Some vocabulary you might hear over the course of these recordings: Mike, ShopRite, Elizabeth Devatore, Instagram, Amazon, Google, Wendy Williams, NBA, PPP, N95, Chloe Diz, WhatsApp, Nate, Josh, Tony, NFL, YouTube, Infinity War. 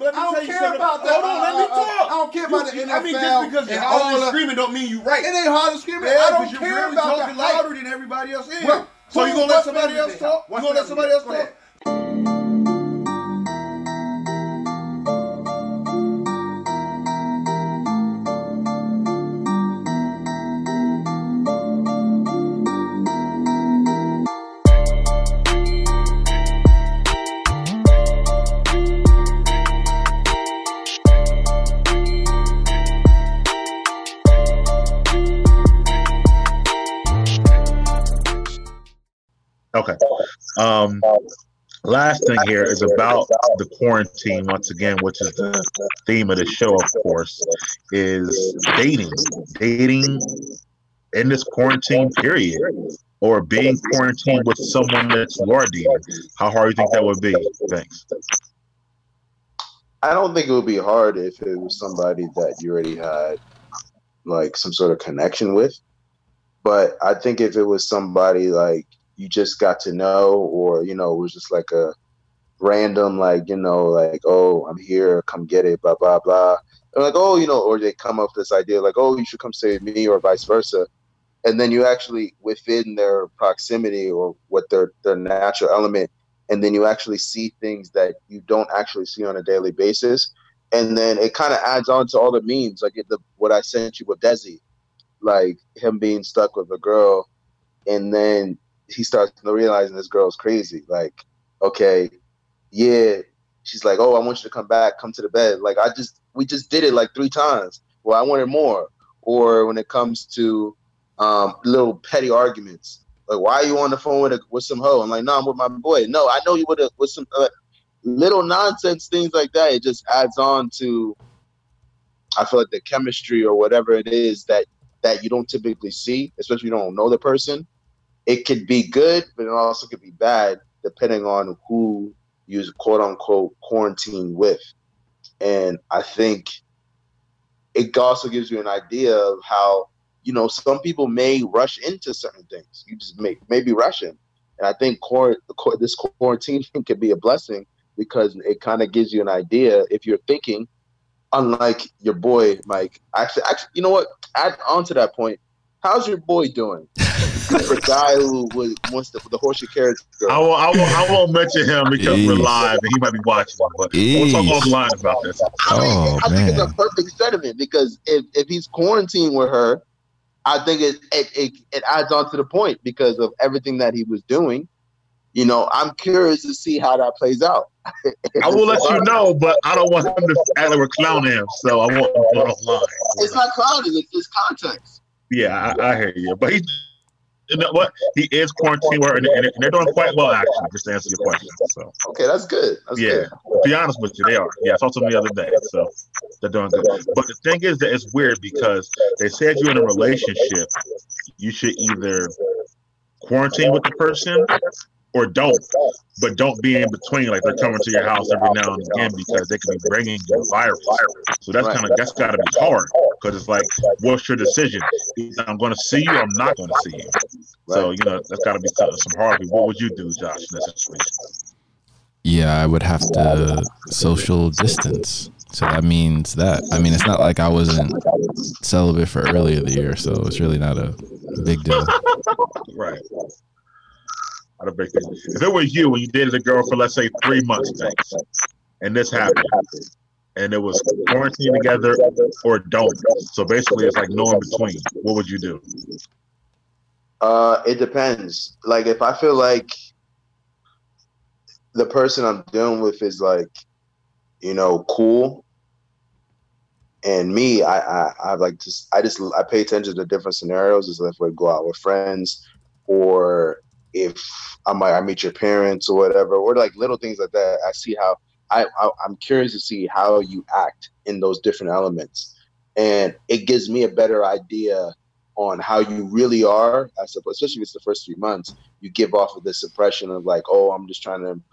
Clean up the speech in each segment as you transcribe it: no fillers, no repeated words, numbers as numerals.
But I don't care about that. Hold on, let me talk. I don't care about the NFL. I mean, just because you're always screaming don't mean you're right. It ain't hard to scream. I don't care about that. You're louder than everybody else is. So you gonna let somebody else talk? You gonna let somebody else talk? Okay. Last thing here is about the quarantine once again, which is the theme of the show, of course, is dating. Dating in this quarantine period or being quarantined with someone that you are dating. How hard do you think that would be? Thanks. I don't think it would be hard if it was somebody that you already had like some sort of connection with. But I think if it was somebody like you just got to know, or, you know, it was just like a random, like, you know, like, oh, I'm here, come get it, blah, blah, blah. And like, oh, you know, or they come up with this idea like, oh, you should come stay with me or vice versa. And then you actually within their proximity or what their natural element. And then you actually see things that you don't actually see on a daily basis. And then it kind of adds on to all the memes. Like what I sent you with Desi, like him being stuck with a girl. And then he starts realizing this girl's crazy. Like, okay, yeah. She's like, oh, I want you to come back, come to the bed. Like, we just did it like 3 times. Well, I wanted more. Or when it comes to little petty arguments, like, why are you on the phone with some hoe? I'm like, no, I'm with my boy. No, I know you with some little nonsense things like that. It just adds on to, I feel like the chemistry or whatever it is that you don't typically see, especially if you don't know the person. It could be good, but it also could be bad, depending on who you quote unquote quarantine with. And I think it also gives you an idea of how, you know, some people may rush into certain things. You just may be rushing. And I think this quarantine can be a blessing because it kind of gives you an idea if you're thinking, unlike your boy, Mike. Actually, you know what? Add on to that point. How's your boy doing? For a guy who wants the horseshoe carriage girl. I won't mention him because we're live and he might be watching. But we'll talk online about this. I think it's a perfect sentiment because if he's quarantined with her, I think it adds on to the point because of everything that he was doing. You know, I'm curious to see how that plays out. I will let you know, but I don't want him to act like we're clowning him, so I won't go online. It's not clowning, it's just context. Yeah, I hear you. But you know what? He is quarantined with her, and they're doing quite well, actually, just to answer your question. So. Okay, that's good. That's good. To be honest with you, they are. Yeah, I talked to them the other day, so they're doing good. But the thing is that it's weird because they said you're in a relationship. You should either quarantine with the person or don't, but don't be in between. Like they're coming to your house every now and again because they could be bringing you a virus. So that's got to be hard because it's like, what's your decision? Either I'm going to see you, or I'm not going to see you. So you know that's got to be some hard. What would you do, Josh, in that situation? Yeah, I would have to social distance. So that means that. I mean, it's not like I wasn't celibate for earlier in the year, so it's really not a big deal. Right. If it was you and you dated a girl for, let's say, 3 months, thanks, and this happened, and it was quarantine together or don't. So basically, it's like no in between. What would you do? It depends. Like, if I feel like the person I'm dealing with is, like, you know, cool, and me, I pay attention to different scenarios. It's like if we go out with friends or if I meet your parents or whatever, or like little things like that, I see how I'm curious to see how you act in those different elements, and it gives me a better idea on how you really are. I suppose, especially if it's the first 3 months, you give off of this impression of like, oh,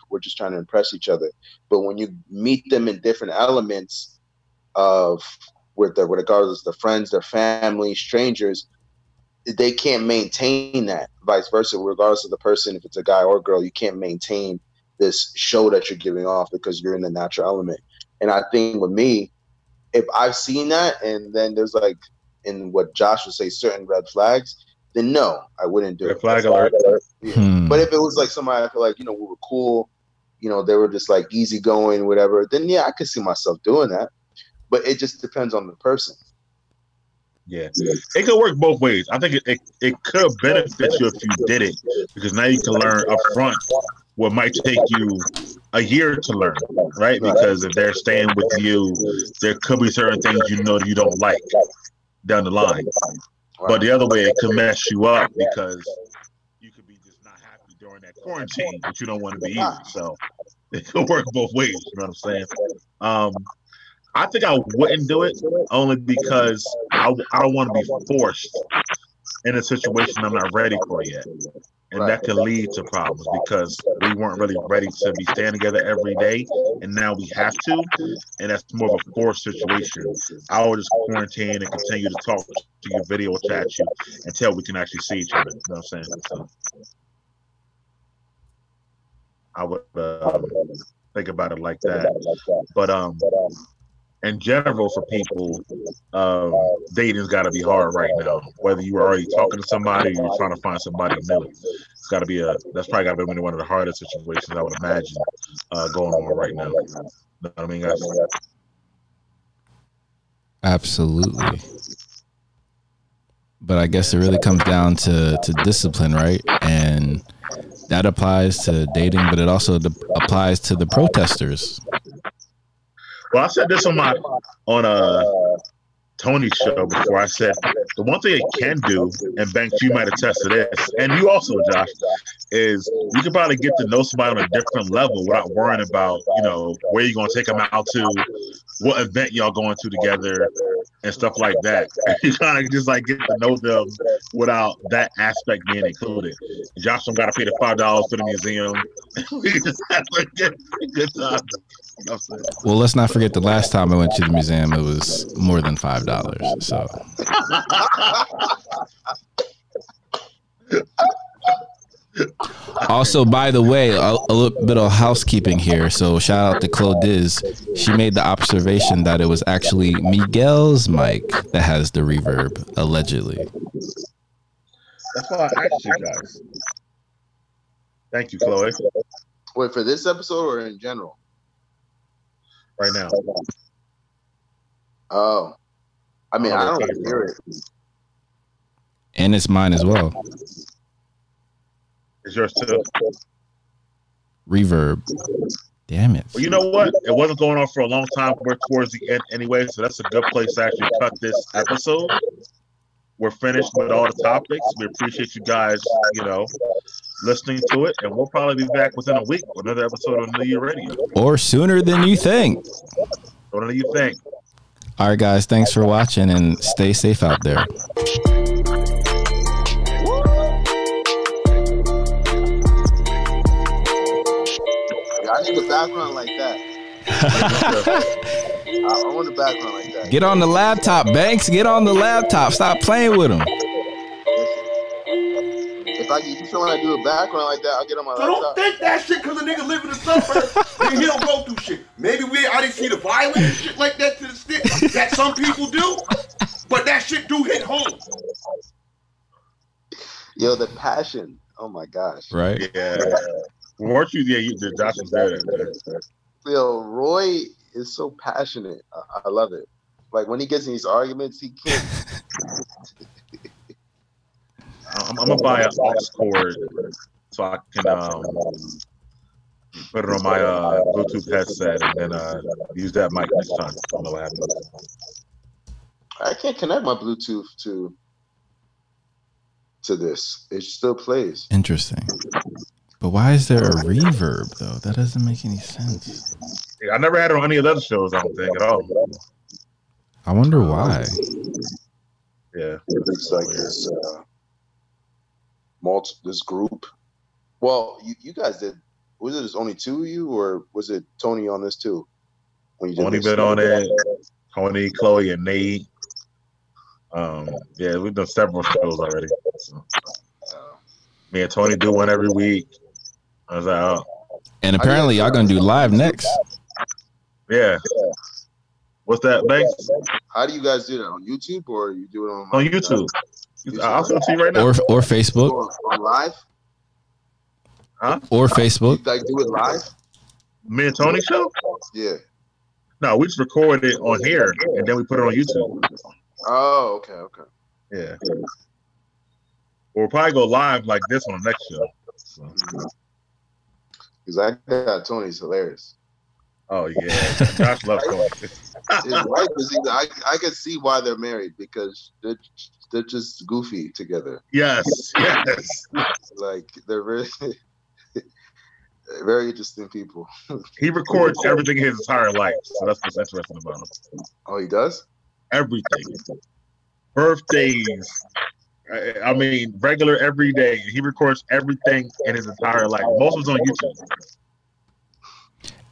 we're just trying to impress each other. But when you meet them in different elements of with regards to the friends, their family, strangers, they can't maintain that. Vice versa, regardless of the person, if it's a guy or a girl, you can't maintain this show that you're giving off because you're in the natural element. And I think with me, if I've seen that and then there's like, in what Josh would say, certain red flags, then no, I wouldn't do it. Red flag alert. Yeah. But if it was like somebody I feel like, you know, we were cool, you know, they were just like easygoing, whatever, then yeah, I could see myself doing that. But it just depends on the person. Yeah. It could work both ways. I think it could benefit you if you did it, because now you can learn up front what might take you a year to learn, right? Because if they're staying with you, there could be certain things you know you don't like down the line. But the other way, it could mess you up because you could be just not happy during that quarantine, but you don't want to be either. So it could work both ways, you know what I'm saying? I think I wouldn't do it only because I don't want to be forced in a situation I'm not ready for yet. And that could lead to problems because we weren't really ready to be staying together every day, and now we have to, and that's more of a forced situation. I would just quarantine and continue to talk to you, video chat you, until we can actually see each other. You know what I'm saying? So I would think about it like that. But in general, for people, dating's got to be hard right now. Whether you were already talking to somebody or you're trying to find somebody new, it's got to be that's probably got to be one of the hardest situations I would imagine going on right now. You know what I mean, guys? Absolutely. But I guess it really comes down to discipline, right? And that applies to dating, but it also applies to the protesters. Well, I said this on Tony's show before. I said the one thing it can do, and Banks, you might attest to this, and you also, Josh, is you can probably get to know somebody on a different level without worrying about, you know, where you're going to take them out to, what event y'all going to together, and stuff like that. You kind of just like get to know them without that aspect being included. Josh don't got to pay the $5 for the museum. We just have a good time. Well, let's not forget the last time I went to the museum, it was more than $5. So. Also, by the way, a little bit of housekeeping here. So shout out to Chloe Diz. She made the observation that it was actually Miguel's mic that has the reverb, allegedly. That's why I asked you guys. Thank you, Chloe. Wait, for this episode or in general? Right now. Oh. I mean, I don't hear it. And it's mine as well. It's yours too. Reverb. Damn it. Well, you know what? It wasn't going on for a long time. We're towards the end anyway, so that's a good place to actually cut this episode. We're finished with all the topics. We appreciate you guys, you know, listening to it, and we'll probably be back within a week with another episode of New Year Radio. Or sooner than you think. Sooner than you think. All right, guys. Thanks for watching, and stay safe out there. Background like that. I want a background like that. Get on the laptop, Banks. Get on the laptop. Stop playing with him. If you show me I do a background like that, I'll get on my laptop. Don't think that shit because a nigga live in the suburbs and he'll go through shit. Maybe I didn't see the violence and shit like that to the stick that some people do, but that shit do hit home. Yo, the passion. Oh my gosh. Right? Yeah. Weren't you there? Josh was there. Yo, Roy is so passionate. I love it. Like when he gets in these arguments, he can't. I'm gonna buy an aux cord so I can put it on my Bluetooth headset and then use that mic next time on the lab. I can't connect my Bluetooth to this. It still plays. Interesting. But why is there a reverb, though? That doesn't make any sense. Yeah, I never had it on any of the other shows, I don't think, at all. I wonder why. Yeah. It's like this, this group. Well, you guys did. Was it only two of you, or was it Tony on this, too? When you Tony been on it. Tony, Chloe, and Nate. Yeah, we've done several shows already. So. Me and Tony do one every week. I was like, oh. And apparently y'all gonna do live next. Yeah. What's that, Banks? How do you guys do that? On YouTube or you do it on my YouTube? I'll see right now. Or Facebook. Or live? Huh? Or Facebook. You, like, do it live? Me and Tony show? Yeah. No, we just record it on here and then we put it on YouTube. Oh, okay, okay. Yeah. We'll probably go live like this on the next show. So. Because I got Tony's hilarious. Oh, yeah. Josh loves Tony. His wife is either, I can see why they're married because they're just goofy together. Yes, yes. Like, they're very, very interesting people. He records everything his entire life, so that's what's interesting about him. Oh, he does? Everything. Birthdays. I mean, regular, every day. He records everything in his entire life. Most of it's on YouTube.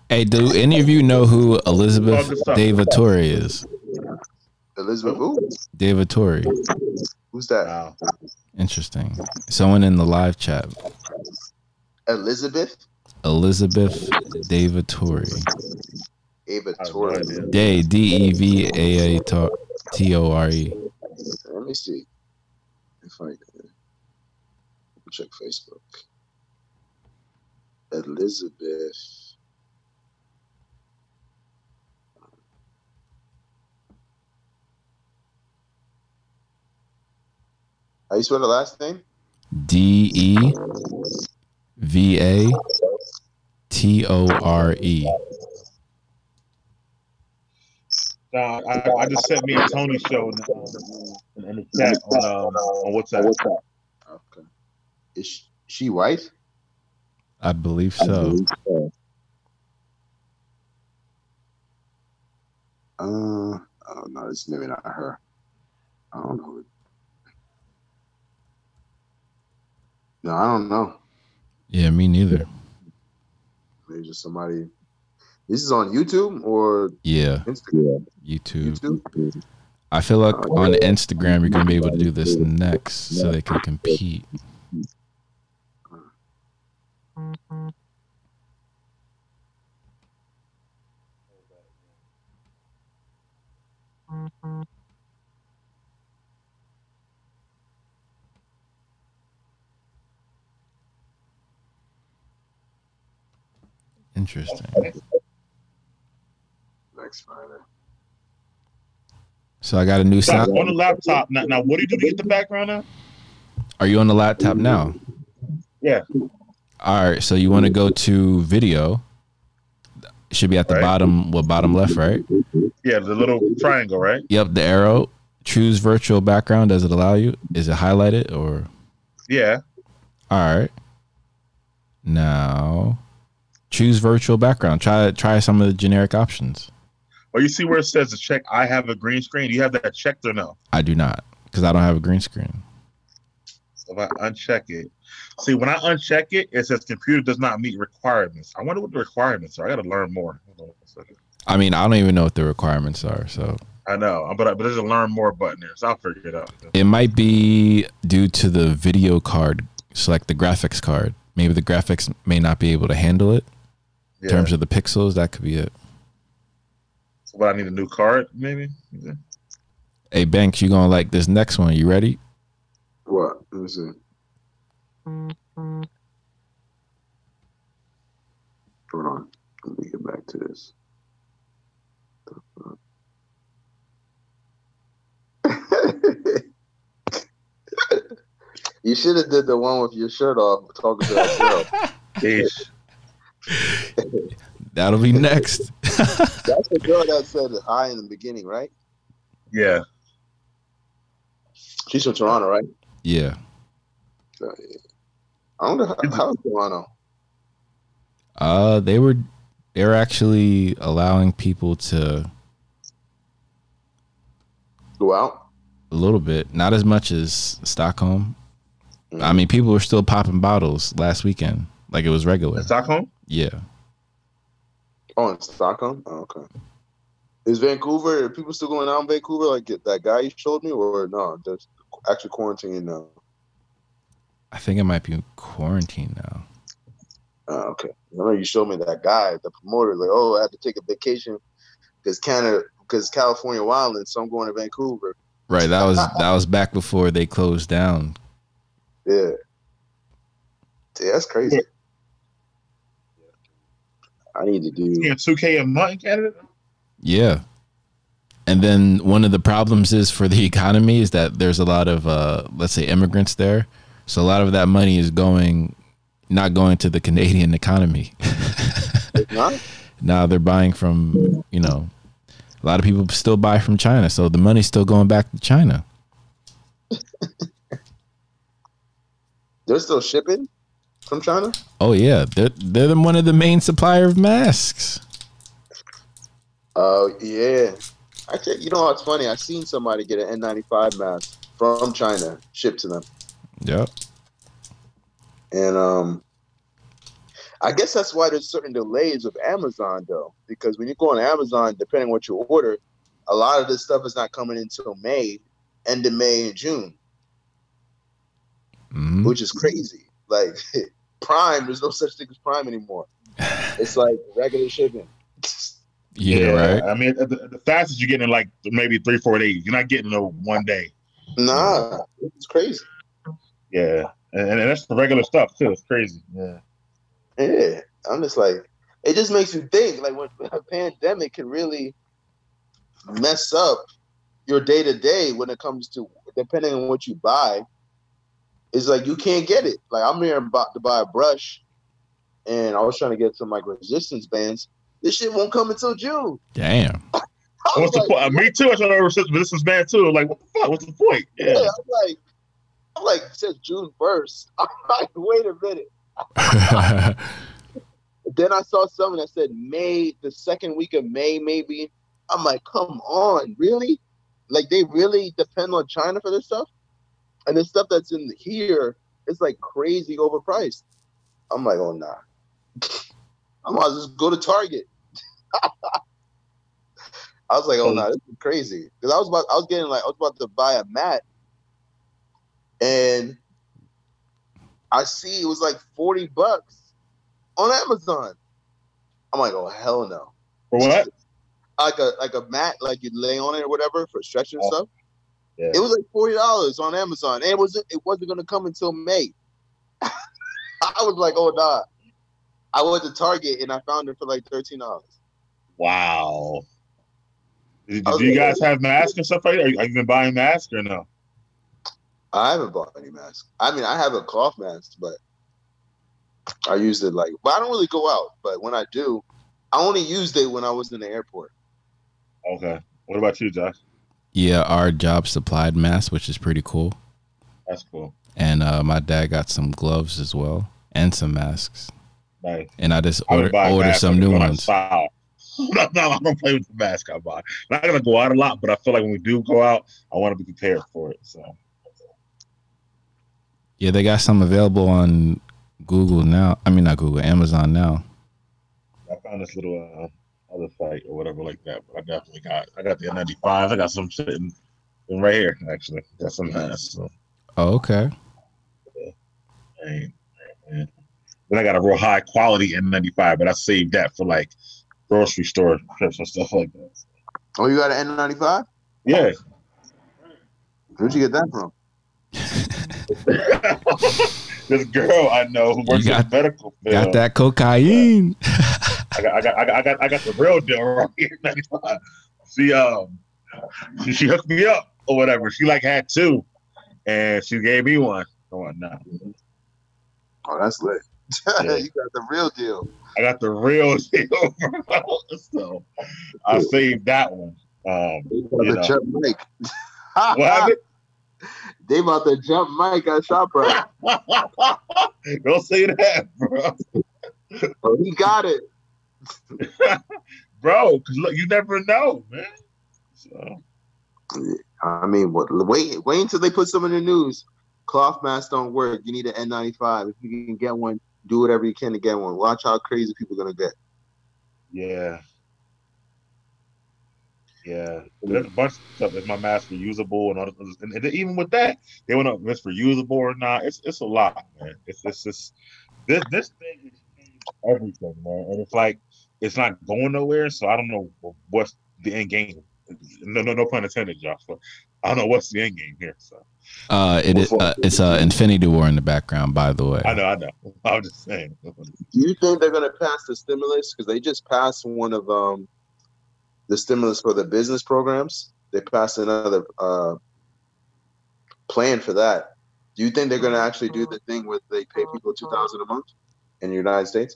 Hey, do any of you know who Elizabeth Devatore is? Elizabeth who? Devatore. Who's that? Wow. Interesting. Someone in the live chat. Elizabeth? Elizabeth Devatore. Devatore. D-E-V-A-T-O-R-E. Let me see. Check Facebook. Elizabeth. How you spell the last name? D-E-V-A-T-O-R-E. I just sent me a Tony show in the chat on WhatsApp. Okay. Is she white? I believe so. Oh no, it's maybe not her. I don't know. No, I don't know. Yeah, me neither. Maybe just somebody. This is on YouTube or Instagram? YouTube. I feel like on Instagram you're gonna be able to do this next, so they can compete. Interesting. So I got a new sound on the laptop now. Now, what do you do to get the background out? Are you on the laptop now? Yeah. All right. So you want to go to video? It should be at the bottom. What, bottom left, right? Yeah, the little triangle, right? Yep, the arrow. Choose virtual background. Does it allow you? Is it highlighted or? Yeah. All right. Now, choose virtual background. Try some of the generic options. Or you see where it says to check, I have a green screen. Do you have that checked or no? I do not, because I don't have a green screen. So if I uncheck it. See, when I uncheck it, it says computer does not meet requirements. I wonder what the requirements are. I got to learn more. Hold on a second. I mean, I don't even know what the requirements are. So I know, but there's a learn more button there, so I'll figure it out. It might be due to the video card, select the graphics card. Maybe the graphics may not be able to handle it. Yeah. In terms of the pixels, that could be it. But I need a new card, maybe. Yeah. Hey, Banks, you gonna like this next one? You ready? What? Let me see. Hold on. Let me get back to this. You should have did the one with your shirt off, talking to yourself. That'll be next. That's the girl that said hi in the beginning, right? Yeah. She's from Toronto, right? Yeah. I wonder how Toronto. They were actually allowing people to go out a little bit, not as much as Stockholm. Mm-hmm. I mean, people were still popping bottles last weekend, like it was regular. In Stockholm? Yeah. Oh, in Stockholm? Oh, okay. Is Vancouver, are people still going out in Vancouver like that guy you showed me, or no? They're actually quarantining now. I think it might be quarantined now. Oh, okay. I remember you showed me that guy, the promoter, like, oh, I had to take a vacation because California wildlands, so I'm going to Vancouver. Right, that was back before they closed down. Yeah. Yeah, that's crazy. Yeah. I need to do $2K a month in Canada. Yeah. And then one of the problems is for the economy is that there's a lot of, let's say, immigrants there. So a lot of that money is not going to the Canadian economy. Now they're buying from, a lot of people still buy from China. So the money's still going back to China. They're still shipping from China? Oh, yeah. They're one of the main supplier of masks. Oh, yeah. Actually, you know, it's funny. I've seen somebody get an N95 mask from China shipped to them. Yep. And I guess that's why there's certain delays with Amazon, though, because when you go on Amazon, depending on what you order, a lot of this stuff is not coming until May, end of May and June, which is crazy. Like Prime, there's no such thing as Prime anymore. It's like regular shipping. Yeah, right. I mean, the fastest you're getting like maybe 3-4 days. You're not getting no one day. Nah, it's crazy. Yeah, and that's the regular stuff too. It's crazy. Yeah. Yeah, I'm just like, it just makes you think. Like, when a pandemic can really mess up your day to day when it comes to depending on what you buy. It's like you can't get it. Like, I'm here about to buy a brush, and I was trying to get some like resistance bands. This shit won't come until June. Damn. What's like, the point? Me too. I tried to resist resistance band too. I'm like, what the fuck? What's the point? Yeah. I'm like, it says June 1st. I'm like, wait a minute. Then I saw something that said May, the second week of May, maybe. I'm like, come on, really? Like, they really depend on China for this stuff? And the stuff that's in here is like crazy overpriced. I'm like, oh, nah. I might just go to Target. I was like, oh, nah, this is crazy. Because I was about to buy a mat, and I see it was like $40 on Amazon. I'm like, oh, hell no. For what? Like a mat, like you lay on it or whatever for stretching and stuff. Yeah. It was like $40 on Amazon, and it wasn't gonna come until May. I was like, oh nah. I went to Target and I found it for like $13. Wow. Do you guys have masks and stuff like that? Have you been buying masks or no? I haven't bought any masks. I mean, I have a cloth mask, but I used it like, but I don't really go out. But when I do, I only used it when I was in the airport. Okay. What about you, Josh? Yeah, our job supplied masks, which is pretty cool. That's cool. And my dad got some gloves as well and some masks. Nice. And I just ordered some new ones. No, I'm gonna play with the mask I buy. Not gonna go out a lot, but I feel like when we do go out, I want to be prepared for it. So. Yeah, they got some available on Google now. I mean, not Google, Amazon now. I found this little other site or whatever like that. But I definitely got the N95. I got some shit in right here, actually. Got some masks. So. Oh, okay. Yeah. Man. Then I got a real high quality N95, but I saved that for like grocery store trips and stuff like that. Oh, you got an N95? Yeah. Where'd you get that from? This girl I know who works in medical field got that cocaine. I got the real deal right here. She hooked me up or whatever. She like had two, and she gave me one. Oh, no. Oh, that's lit. Yeah. You got the real deal. I got the real deal, bro. So I saved that one. What happened? They about to jump Mike at ShopRite. Don't say that, bro. Oh, he got it. Bro, because look, you never know, man. So. I mean, wait until they put some in the news. Cloth masks don't work. You need an N95. If you can get one, do whatever you can to get one. Watch how crazy people are going to get. Yeah. Yeah, there's a bunch of stuff. Is my mask reusable and all this? And even with that, they want to know if it's reusable or not. It's a lot, man. It's just this thing is everything, man. And it's like, it's not going nowhere, so I don't know what's the end game. No pun intended, Josh. But I don't know what's the end game here. So it's Infinity War in the background, by the way. I know. I'm just saying. Do you think they're gonna pass the stimulus? Because they just passed one of the stimulus for the business programs. They passed another plan for that. Do you think they're gonna actually do the thing where they pay people $2,000 a month in the United States?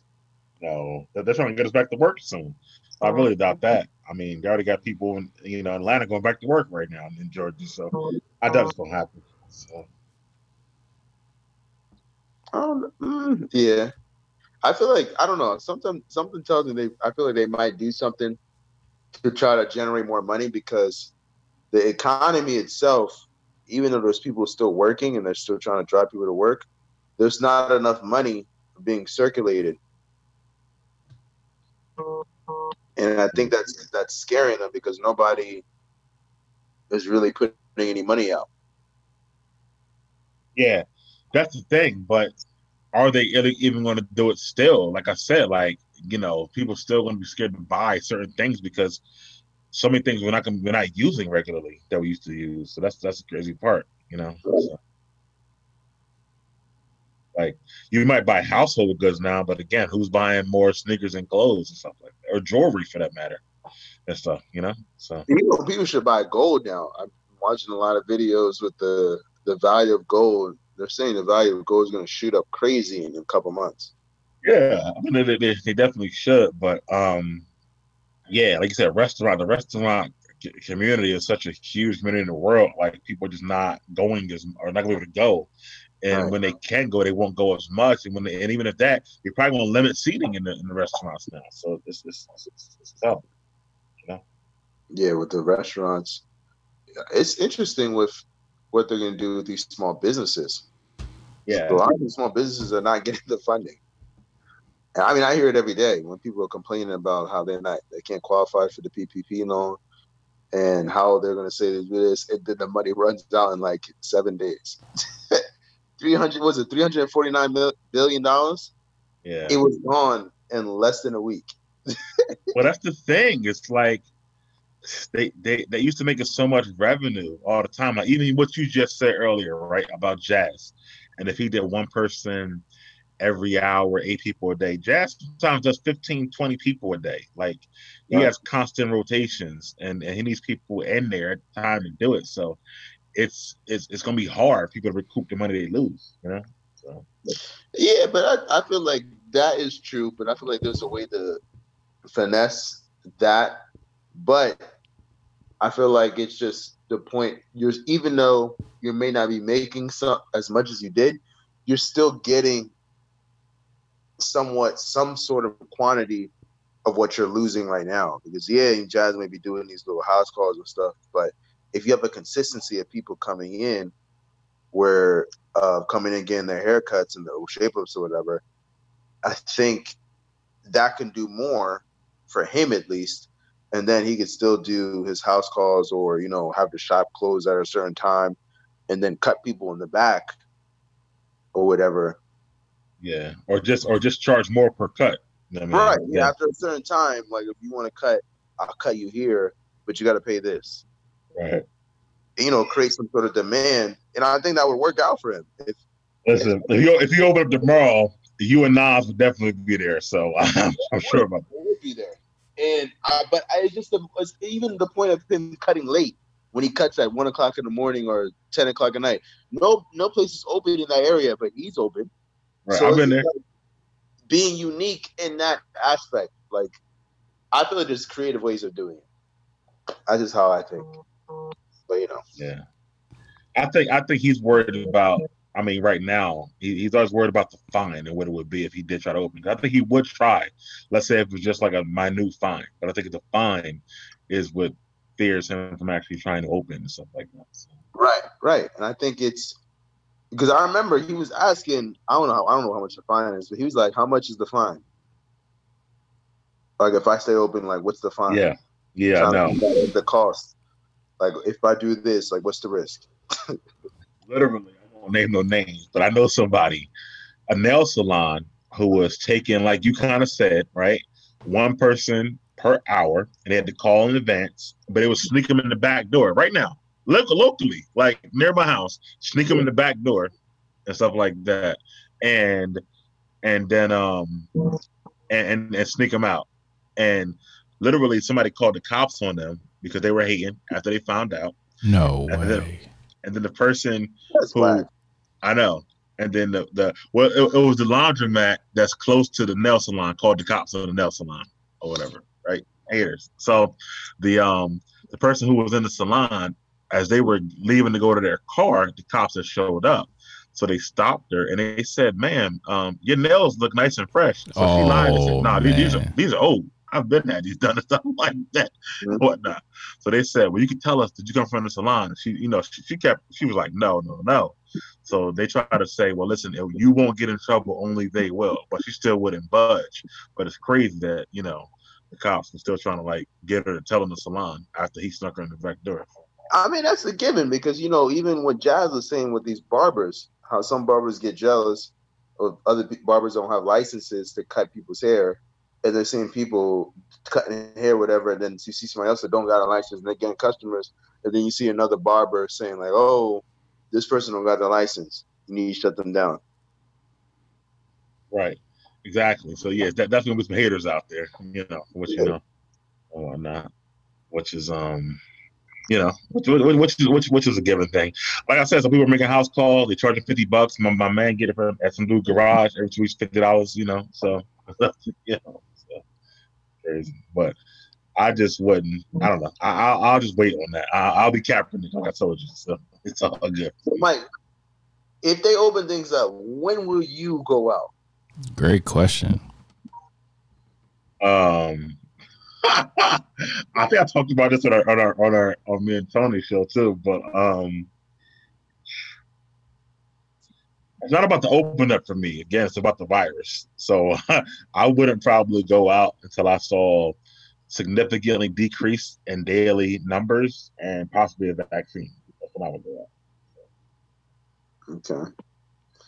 No, they're trying to get us back to work soon. I really doubt that. I mean, they already got people in Atlanta going back to work right now in Georgia, so I doubt it's gonna happen. So. Yeah, I feel like I don't know. Something tells me I feel like they might do something to try to generate more money because the economy itself, even though there's people still working and they're still trying to drive people to work, there's not enough money being circulated. And I think that's scaring them because nobody is really putting any money out. Yeah, that's the thing. But are they even going to do it still? Like I said, people still going to be scared to buy certain things because so many things we're not using regularly that we used to use. So that's the crazy part, So, like you might buy household goods now, but again, who's buying more sneakers and clothes and stuff like that, or jewelry for that matter, and stuff, So people should buy gold now. I'm watching a lot of videos with the value of gold. They're saying the value of gold is going to shoot up crazy in a couple months. Yeah, I mean they definitely should, but yeah, like you said, the restaurant community is such a huge community in the world. Like people are just not going or not going to be able to go. And right. When they can go, they won't go as much. And even if that, you're probably going to limit seating in the restaurants now. So it's tough, Yeah, with the restaurants, it's interesting with what they're going to do with these small businesses. Yeah, a lot of these small businesses are not getting the funding. And I mean, I hear it every day when people are complaining about how they can't qualify for the PPP loan and how they're going to say this. And then the money runs out in like 7 days. $349 billion? Yeah. It was gone in less than a week. Well, that's the thing. It's like they used to make us so much revenue all the time. Like even what you just said earlier, right, about Jazz. And if he did one person every hour, 8 people a day, Jazz sometimes does 15, 20 people a day. Like he has constant rotations and he needs people in there at the time to do it. So it's gonna be hard for people to recoup the money they lose, So. Yeah, but I feel like that is true. But I feel like there's a way to finesse that. But I feel like it's just the point. Even though you may not be making as much as you did, you're still getting some sort of quantity of what you're losing right now. Because Jazz may be doing these little house calls and stuff, but if you have a consistency of people coming in where getting their haircuts and the shape-ups or whatever, I think that can do more for him at least. And then he could still do his house calls or, have the shop closed at a certain time and then cut people in the back or whatever. Yeah. Or just charge more per cut. I mean, right. Yeah. After a certain time, like if you want to cut, I'll cut you here, but you got to pay this. Right. Create some sort of demand, and I think that would work out for him. If you open up tomorrow, you and Nas would definitely be there. So I'm sure about that. Would be there, and it's even the point of him cutting late when he cuts at 1 o'clock in the morning or 10 o'clock at night. No place is open in that area, but he's open. Right, so I've been there. Like being unique in that aspect, like I feel like there's creative ways of doing it. That's just how I think. But yeah, I think he's worried about. I mean, right now he's always worried about the fine and what it would be if he did try to open. I think he would try. Let's say if it was just like a minute fine, but I think the fine is what fears him from actually trying to open and stuff like that. So. Right, and I think it's because I remember he was asking. I don't know how much the fine is, but he was like, "How much is the fine? Like if I stay open, like what's the fine? Yeah, I know the cost." Like, if I do this, like, what's the risk? Literally, I won't name no names, but I know somebody, a nail salon who was taking, like you kind of said, right, one person per hour, and they had to call in advance, but it was sneak them in the back door right now, locally, like near my house, sneak them in the back door and stuff like that, and then sneak them out. And literally somebody called the cops on them because they were hating after they found out. No way. And then the person who, I know. And then it was the laundromat that's close to the nail salon called the cops on the nail salon or whatever, right? Haters. So the person who was in the salon, as they were leaving to go to their car, the cops had showed up. So they stopped her and they said, "Ma'am, your nails look nice and fresh." So she lied and said, "Nah, these are old. I've been at these done and stuff like that and whatnot." So they said, "Well, you can tell us, did you come from the salon?" And she, you know, she was like, "No." So they try to say, "Well, listen, you won't get in trouble, only they will." But she still wouldn't budge. But it's crazy that, you know, the cops were still trying to like get her to tell him the salon after he snuck her in the back door. I mean, that's a given because, you know, even what Jazz was saying with these barbers, how some barbers get jealous of other barbers don't have licenses to cut people's hair. And they're seeing people cutting hair, whatever, and then you see somebody else that don't got a license and they're getting customers. And then you see another barber saying like, "Oh, this person don't got the license. You need to shut them down." Right. Exactly. So yeah, that's going to be some haters out there, you know, which, you know, or not, which is, you know, which is a given thing. Like I said, some people are making house calls. They charging $50. My man get it from at some dude garage every 2 weeks, $50. You know, so you know, so crazy. But I just wouldn't. I don't know. I'll just wait on that. I'll be capping it, like I told you. So it's all good. Mike, if they open things up, when will you go out? Great question. I think I talked about this on me and Tony show too, but it's not about the open up for me. Again, it's about the virus. So I wouldn't probably go out until I saw significantly decrease in daily numbers and possibly a vaccine. That's when I would go out. So, okay.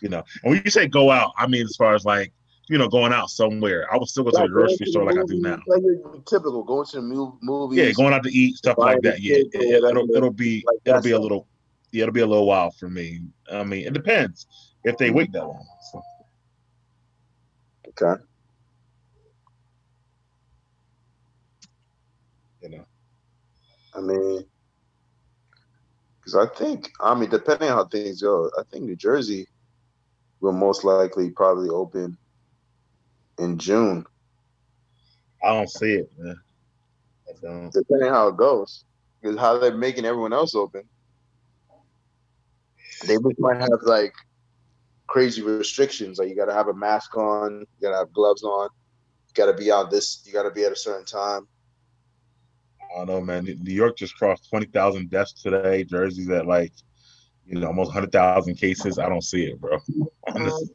You know, and when you say go out, I mean as far as like, you know, going out somewhere. I would still go to the grocery store like I do now. Typical, going to the movies. Yeah, going out to eat, stuff like that. Yeah, it'll be a little while for me. I mean, it depends if they wait that long. So. Okay. You know, I mean, because I mean, depending on how things go, I think New Jersey will most likely probably open in June. I don't see it, man. I don't. Depending on how it goes, because how they're making everyone else open, they might have like crazy restrictions. Like you got to have a mask on, you got to have gloves on, you got to be out this, you got to be at a certain time. I don't know, man. New York just crossed 20,000 deaths today. Jersey's at like, you know, almost 100,000 cases. I don't see it, bro. Honestly.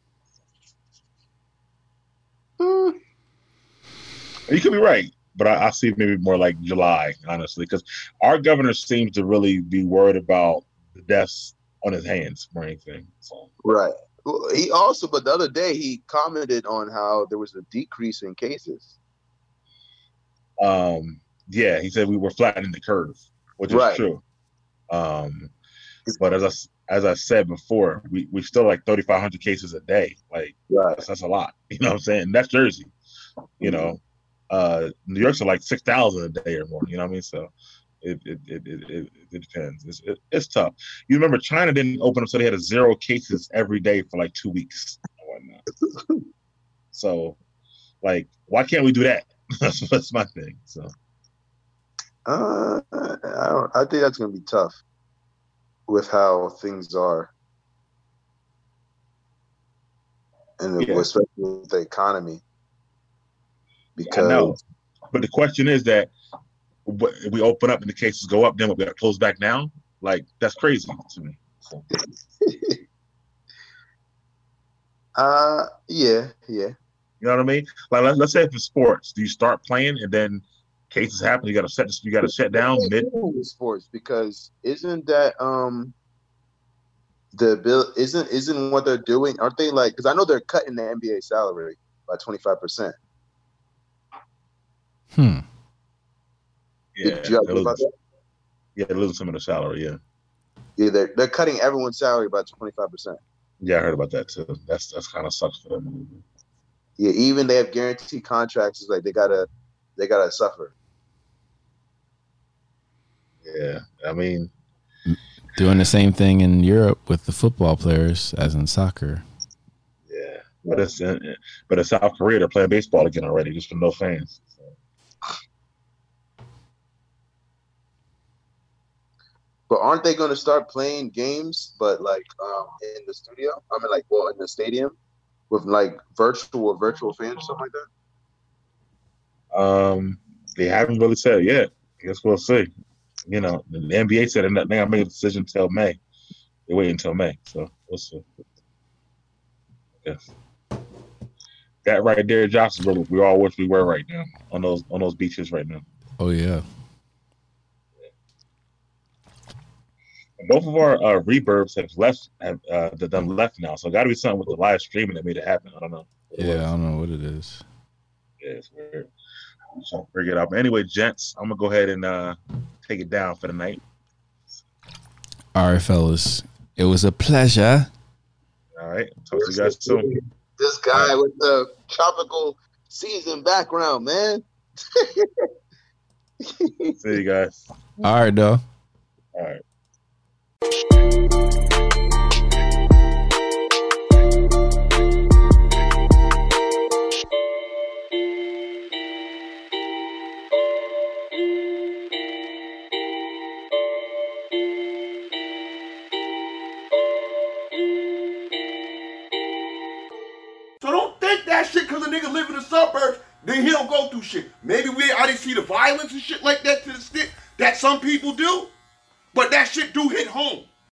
You could be right, but I see maybe more like July, honestly, because our governor seems to really be worried about the deaths on his hands or anything. So. Right. Well, he also, but the other day he commented on how there was a decrease in cases. Yeah, he said we were flattening the curve, which is true. But as I said before, we still like 3,500 cases a day. Like that's a lot. You know what I'm saying? That's Jersey. You know, New York's are like 6,000 a day or more. You know what I mean? So it depends. It's tough. You remember China didn't open up, so they had 0 cases every day for like 2 weeks and whatnot. So, like, why can't we do that? That's my thing. So, I think that's gonna be tough with how things are, and especially with the economy. Because I know. But the question is that if we open up and the cases go up, then we've got to close back now? Like, that's crazy to me. So. Yeah. You know what I mean? Like, let's say if it's sports, do you start playing and then cases happen? You got to shut down. Sports, because isn't that the ability isn't what they're doing. Aren't they like? Because I know they're cutting the NBA salary by 25%. Hmm. Yeah, they're losing some of the salary. Yeah. Yeah, they're cutting everyone's salary by 25%. Yeah, I heard about that too. That's kind of sucks for them. Yeah, even they have guaranteed contracts. It's like they gotta suffer. Yeah, I mean, doing the same thing in Europe with the football players as in soccer. Yeah, but in South Korea they're playing baseball again already, just for no fans. So. But aren't they going to start playing games, but like in the studio? I mean, like, well, in the stadium with like virtual fans or something like that? They haven't really said it yet. I guess we'll see. You know, the NBA said they're not making a decision until May. They're waiting until May. So we'll see. Yes. That right there, Josh, is where we all wish we were right now on those beaches right now. Oh, yeah. Both of our reverbs have left now, so got to be something with the live streaming that made it happen. I don't know. I don't know what it is. Yeah, it's weird. I'm just gonna figure it out. But anyway, gents, I'm gonna go ahead and take it down for the night. All right, fellas, it was a pleasure. All right, talk to you guys soon. This guy with the tropical season background, man. See you guys. All right, though. All right. So don't think that shit because a nigga live in the suburbs, then he don't go through shit. Maybe I didn't see the violence and shit like that to the stick that some people do, but that shit do hit home.